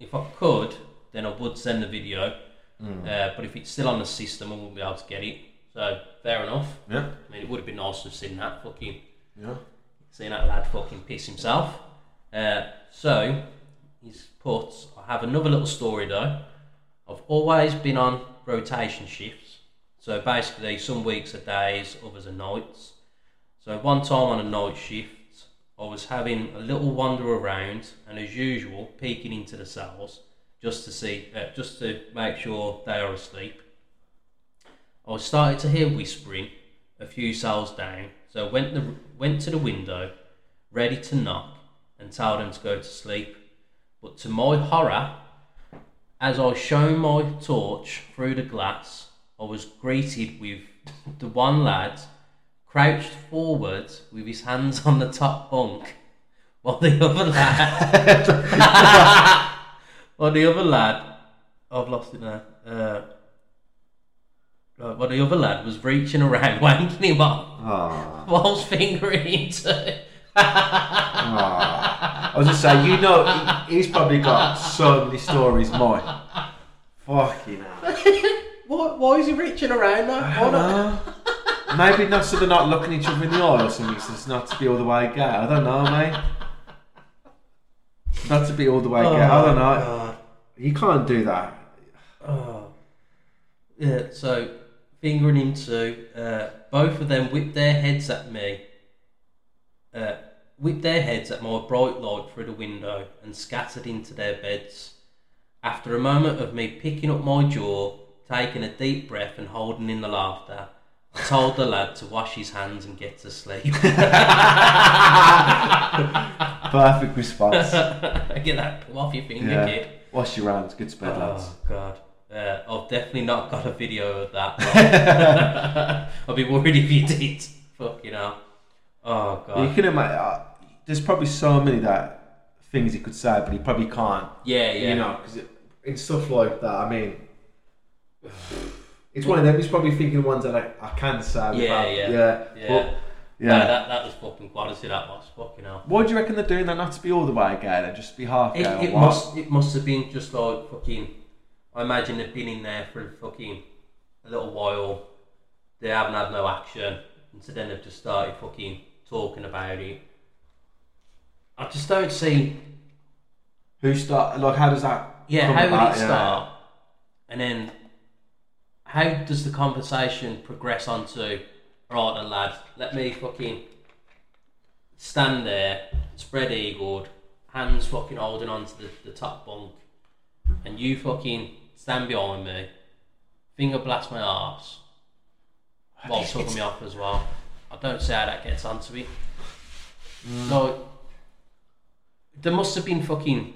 if I could, then I would send the video. Mm. Uh, but if it's still on the system, I wouldn't be able to get it. So fair enough. Yeah. I mean, it would have been nice to have seen that fucking. Yeah. Seen that lad fucking piss himself. Uh, so he's put. I have another little story though. I've always been on rotation shifts. So basically, some weeks are days, others are nights. So one time on a night shift, I was having a little wander around, and as usual, peeking into the cells just to see, uh, just to make sure they are asleep. I started to hear whispering a few cells down, so I went, the, went to the window, ready to knock and tell them to go to sleep. But to my horror, as I shone my torch through the glass, I was greeted with the one lad crouched forward with his hands on the top bunk, while the other lad, while the other lad, I've lost it now, uh, Right, well, the other lad was reaching around, wanking him up, aww, whilst fingering him too. I was just saying, you know, he, he's probably got so many stories, mate. Fucking hell. Why, why is he reaching around though? I don't know. Maybe not so they're not looking each other in the eye or something, so it's not to be all the way gay. I don't know, mate. Not to be all the way oh, gay. I don't know. God. You can't do that. Oh. Yeah, so... fingering him too, uh, both of them whipped their heads at me, uh, whipped their heads at my bright light through the window and scattered into their beds. After a moment of me picking up my jaw, taking a deep breath and holding in the laughter, I told the lad to wash his hands and get to sleep. Perfect response. Get that off your finger, yeah. Kid. Wash your hands, good spell, oh, lads. Oh, God. Uh, I've definitely not got a video of that. I'd be worried if you did. Fucking hell. Oh, God. You can imagine, uh, there's probably so many that things he could say, but he probably can't. Yeah, yeah. You know, because in stuff like that, I mean, it's one of them. He's probably thinking ones that I, I can say. Yeah, without, yeah, yeah. Yeah. But, yeah. No, that, that was fucking quality, that was fucking hell. Why do you reckon they're doing that? Not to be all the way gay, then just to be half gay. It, it, must, it must have been just like fucking... I imagine they've been in there for fucking a little while. They haven't had no action, and so then they've just started fucking talking about it. I just don't see who start. Like, how does that? Yeah, come how about? Would it start? Yeah. And then, how does the conversation progress onto? Right, then, lads, let me fucking stand there, spread eagled, hands fucking holding onto the, the top bunk, and you fucking stand behind me, finger blast my arse, while tugging me off as well. I don't see how that gets onto me. Mm. Like, there must have been fucking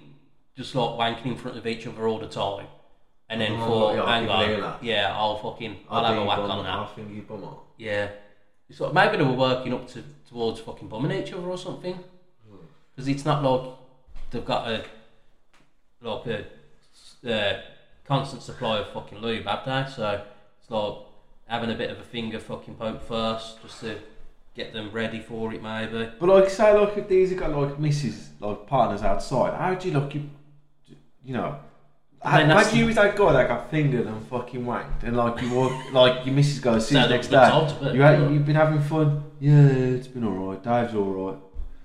just like wanking in front of each other all the time, and then for oh, hang on, yeah, I'll fucking I'll, I'll have a whack on that. I think you bum up. Yeah, it's like maybe they were working up to towards fucking bumming each other or something, because it's not like they've got a like a Uh, constant supply of fucking lube, have they? So it's like having a bit of a finger fucking poke first, just to get them ready for it, maybe. But like say, like if these have got like missus, like partners outside, how do you look? You, you know, like you was that guy that got fingered and fucking whacked, and like you walk, like your missus goes see so you next day. You had, you've been having fun. Yeah, it's been all right. Dave's all right.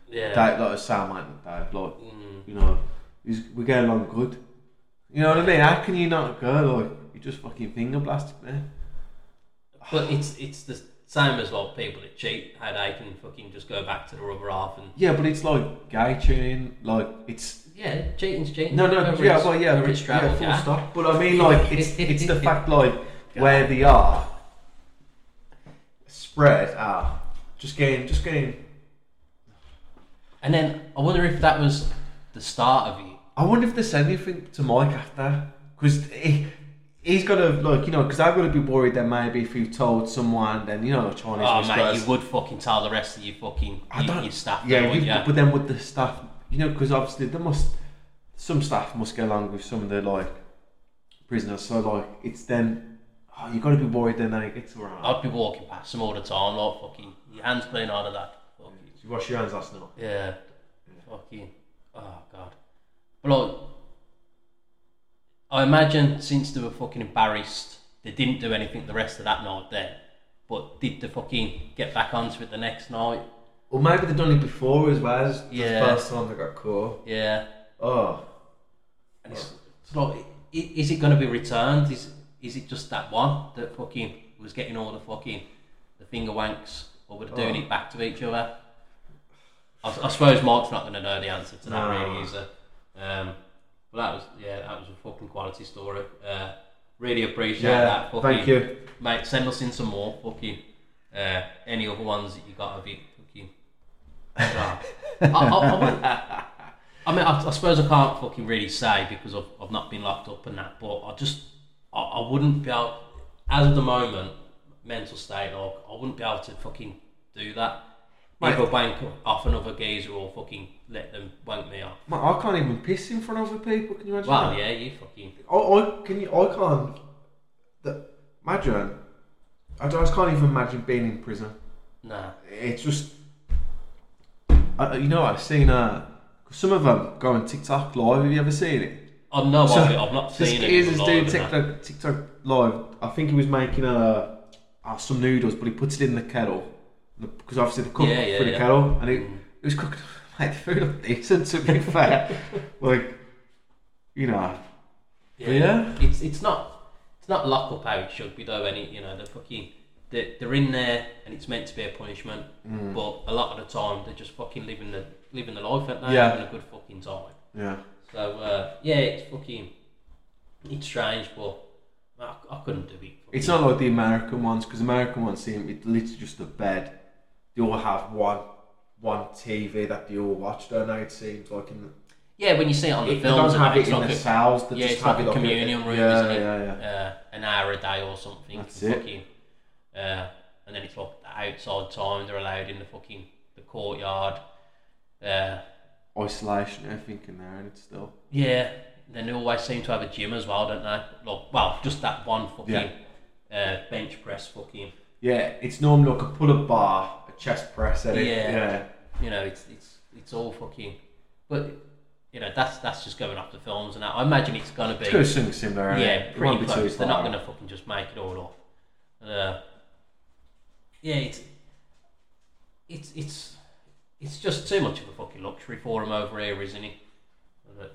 Yeah, Dave, like a Sam, ain't Dave? Like mm. you know, he's, we're getting along good. You know what I mean? How can you not go? Like, you just fucking finger blasted me. But it's it's the same as like people that cheat, how they can fucking just go back to the rubber half and. Yeah, but it's like gay cheating. Like it's. Yeah, cheating's cheating. No, no, yeah, well, yeah, rich yeah, travel, yeah, full yeah. stop. But I mean, like it's it's the fact like where they are, spread out. Just getting, just getting. And then I wonder if that was the start of it. I wonder if there's anything to Mike after, because he, he's got to look, you know, because I've got to be worried that maybe if you told someone, then you know, Chinese. Oh mate, guys, you would fucking tell the rest of your fucking I don't, your staff. Yeah, though, you, yeah, but then would the staff, you know, because obviously there must some staff must get along with some of the like prisoners, so like it's then. Oh, you got to be worried then that it gets around. I'd be walking past them all the time, like fucking your hands playing harder than that. Fucking. You wash your hands last night. Yeah. yeah. Fucking. Oh god. But like, I imagine since they were fucking embarrassed, they didn't do anything the rest of that night then. But did they fucking get back onto it the next night? Or well, maybe they'd done it before as well. As yeah. The first time they got caught. Yeah. Oh. And it's, it's like, is it going to be returned? Is Is it just that one that fucking was getting all the fucking the finger wanks, or were they doing oh. it back to each other? I, I suppose Mark's not going to know the answer to that, no. really, is it? Um, but that was yeah, that was a fucking quality story. Uh, really appreciate yeah, that. Fucking, thank you, mate. Send us in some more. Fucking uh, any other ones that you got of it? Fucking. I, I, I, I mean, I, I suppose I can't fucking really say because I've, I've not been locked up and that, but I just. I wouldn't be able, as of the moment, mental state, like, I wouldn't be able to fucking do that. Mate, either wank off another geezer or fucking let them wank me off. Mate, I can't even piss in front of other people, can you imagine Well, that? yeah, you fucking... I, I, can you, I can't... The, imagine... I just can't even imagine being in prison. Nah. It's just... I, you know, I've seen... Uh, some of them go on TikTok live, have you ever seen it? Oh no, so, I've, I've not seen it. Here's this dude TikTok, TikTok live. I think he was making a, uh, some noodles, but he puts it in the kettle because obviously they cook yeah, yeah, for the yeah. kettle, and it, mm. it was cooking. Like the food looked decent, to be fair. Like, you know, yeah, yeah, it's it's not it's not locked up how it should be though. Any you know the fucking they're, they're in there and it's meant to be a punishment, mm. but a lot of the time they're just fucking living the living the life, aren't they? Yeah. Having a good fucking time. Yeah. So, uh, yeah, it's fucking, it's strange, but I, I couldn't do it. It's not like the American ones, because American ones seem, it's literally just a bed. They all have one one T V that they all watch, don't they? It seems like in the... Yeah, when you see it on the films. They don't have it in like the cells. They yeah, just it's have like it like a communion room, yeah, isn't it? Yeah, yeah, yeah. Uh, an hour a day or something. That's it. Fucking, uh, and then it's like the outside time, they're allowed in the fucking, the courtyard, uh, isolation, everything in there, and it's still yeah. Then they always seem to have a gym as well, don't they? Like, well, just that one fucking yeah. uh, bench press, fucking yeah. It's normally like a pull-up bar, a chest press, at it? Yeah. yeah. You know, it's it's it's all fucking, but you know that's that's just going off the films and that. I imagine it's gonna be it's gonna similar. Yeah, it? pretty it close. They're not gonna fucking just make it all off. Uh, yeah, it's it's it's. It's just too much of a fucking luxury for him over here, isn't it?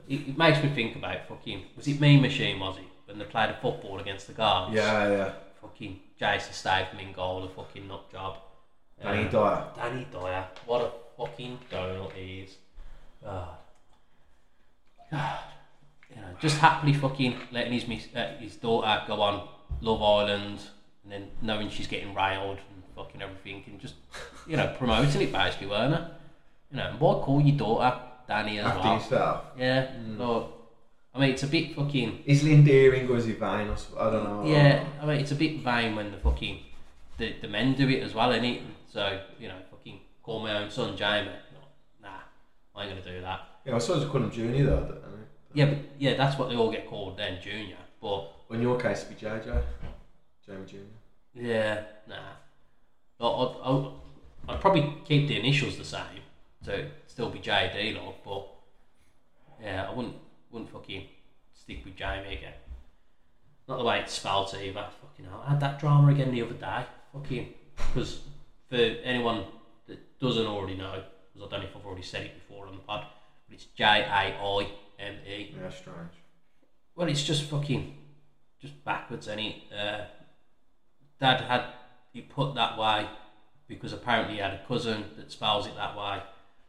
It, it makes me think about fucking... Was it Mean Machine, was it? When they played a football against the guards. Yeah, yeah. Fucking Jason Statham in goal, a fucking nut job. Danny um, Dyer. Danny Dyer. What a fucking donut he is. God. God. You know, just happily fucking letting his, miss, uh, his daughter go on Love Island and then knowing she's getting railed and fucking everything and just, you know, promoting it basically, weren't it? You know, why call your daughter Danny as After well? Yourself. Yeah. Mm. Look, I mean, it's a bit fucking... Is it endearing or is it vain? I don't know. Yeah, I mean, it's a bit vain when the fucking... The, the men do it as well, innit? So, you know, fucking call my own son Jamie. Nah, I ain't going to do that. Yeah, I suppose I call him Junior though, didn't I? Yeah, but, yeah, that's what they all get called then, Junior. But... Well, in your case, it'd be J J. Jamie Junior Yeah, nah. Look, I... I I'd probably keep the initials the same, so it'd still be J D log, but yeah, I wouldn't wouldn't fucking stick with Jamie again. Not the way it's spelled either. Fucking hell, I had that drama again the other day. Fucking, because for anyone that doesn't already know, because I don't know if I've already said it before on the pod, but it's J A I M E. Yeah, strange. Well, it's just fucking just backwards, ain't it? Uh, Dad had it put that way. Because apparently he had a cousin that spells it that way,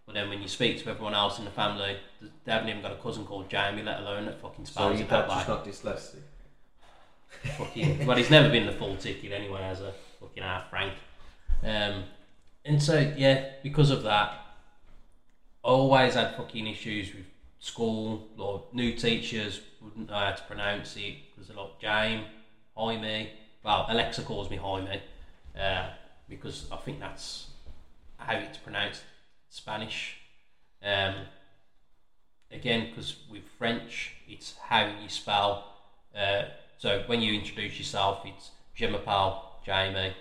but then when you speak to everyone else in the family, they haven't even got a cousin called Jamie, let alone that fucking spells so it that way. So your dad's not dyslexic. Fucking well, he's never been the full ticket anyway as a fucking half Frank. Um, and so, yeah, because of that, I always had fucking issues with school, or new teachers wouldn't know how to pronounce it, because they're like, Jame, Jaime. Well, Alexa calls me Jaime, uh, because I think that's how it's pronounced Spanish. Um, again, because with French, it's how you spell. Uh, so when you introduce yourself, it's Je m'appelle Jamie,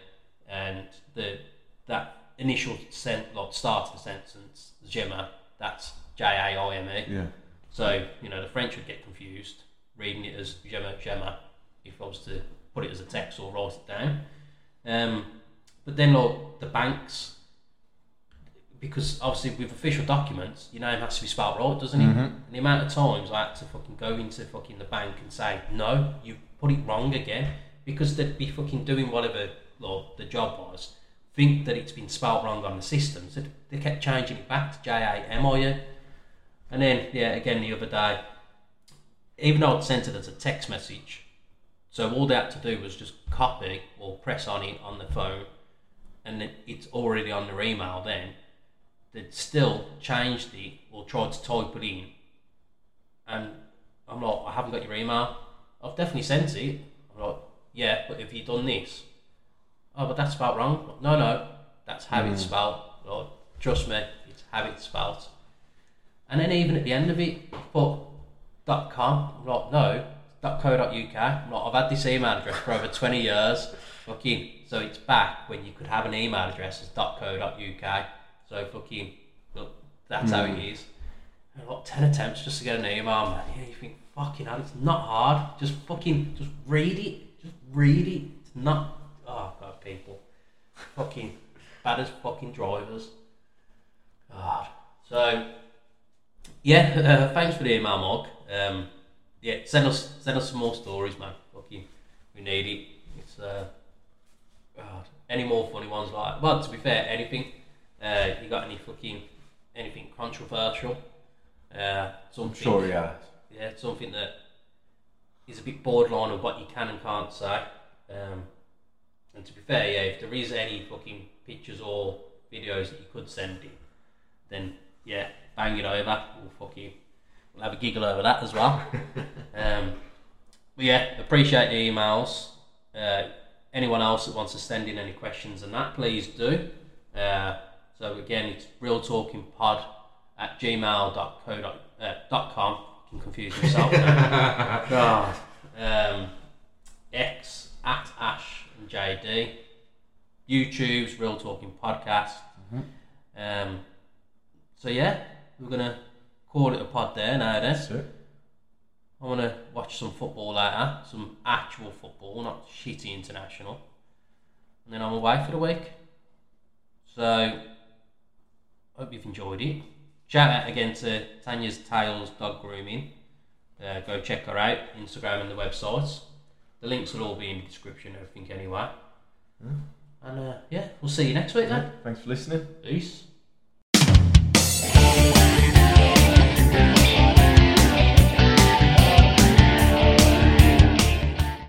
and the that initial sent like start of the sentence, Jema, that's J A I M E. Yeah. So you know the French would get confused reading it as Jema Jema if I was to put it as a text or write it down. Um, but then like the banks, because obviously with official documents, your name has to be spelled right, doesn't it? Mm-hmm. And the amount of times I had to fucking go into fucking the bank and say, no, you put it wrong again, because they'd be fucking doing whatever like, the job was, think that it's been spelled wrong on the system, so they kept changing it back to J A M I A. And then, yeah, again the other day, even though I'd sent it as a text message, so all they had to do was just copy or press on it on the phone, and then it's already on their email then. They'd still changed it or tried to type it in, and I'm like, I haven't got your email. I've definitely sent it. I'm like, yeah, but have you done this? Oh, but that's spelled wrong. Like, no, no, that's how mm. it's spelled. Like, trust me, it's how it's spelled. And then even at the end of it, I put .com. I'm like, no, dot co dot U K. I'm like, I've had this email address for over twenty years. Fucking, so it's back when you could have an email address as dot co dot U K. So fucking, look, that's mm. how it is. And like ten attempts just to get an email, man. Yeah, you think, fucking hell, it's not hard. Just fucking, just read it. Just read it. It's not, oh God, people. Fucking bad as fucking drivers. God. So, yeah, uh, thanks for the email, Mog. Um, yeah, send us send us some more stories, man. Fucking, we need it. It's, uh, God. Any more funny ones like that? Well, to be fair, anything. Uh, you got any fucking anything controversial? Uh, something, I'm sure, yeah. Yeah, something that is a bit borderline of what you can and can't say. Um, and to be fair, yeah, if there is any fucking pictures or videos that you could send in, then yeah, bang it over. We'll fucking we'll have a giggle over that as well. um, but yeah, appreciate the emails. Uh, anyone else that wants to send in any questions and that, please do. Uh, So again, it's realtalkingpod at gmail dot co dot com. I can confuse myself now. God. Um, X at Ash and J D. YouTube's Real Talking Podcast. Mm-hmm. Um, so yeah, we're going to call it a pod there now then. Sure. I want to watch some football later. Some actual football, not shitty international. And then I'm away for the week. So... hope you've enjoyed it. Shout out again to Tanya's Tails Dog Grooming. Uh, go check her out, Instagram and the websites. The links will all be in the description, I think, anyway. Yeah. And uh, yeah, we'll see you next week then. Yeah. Thanks for listening. Peace.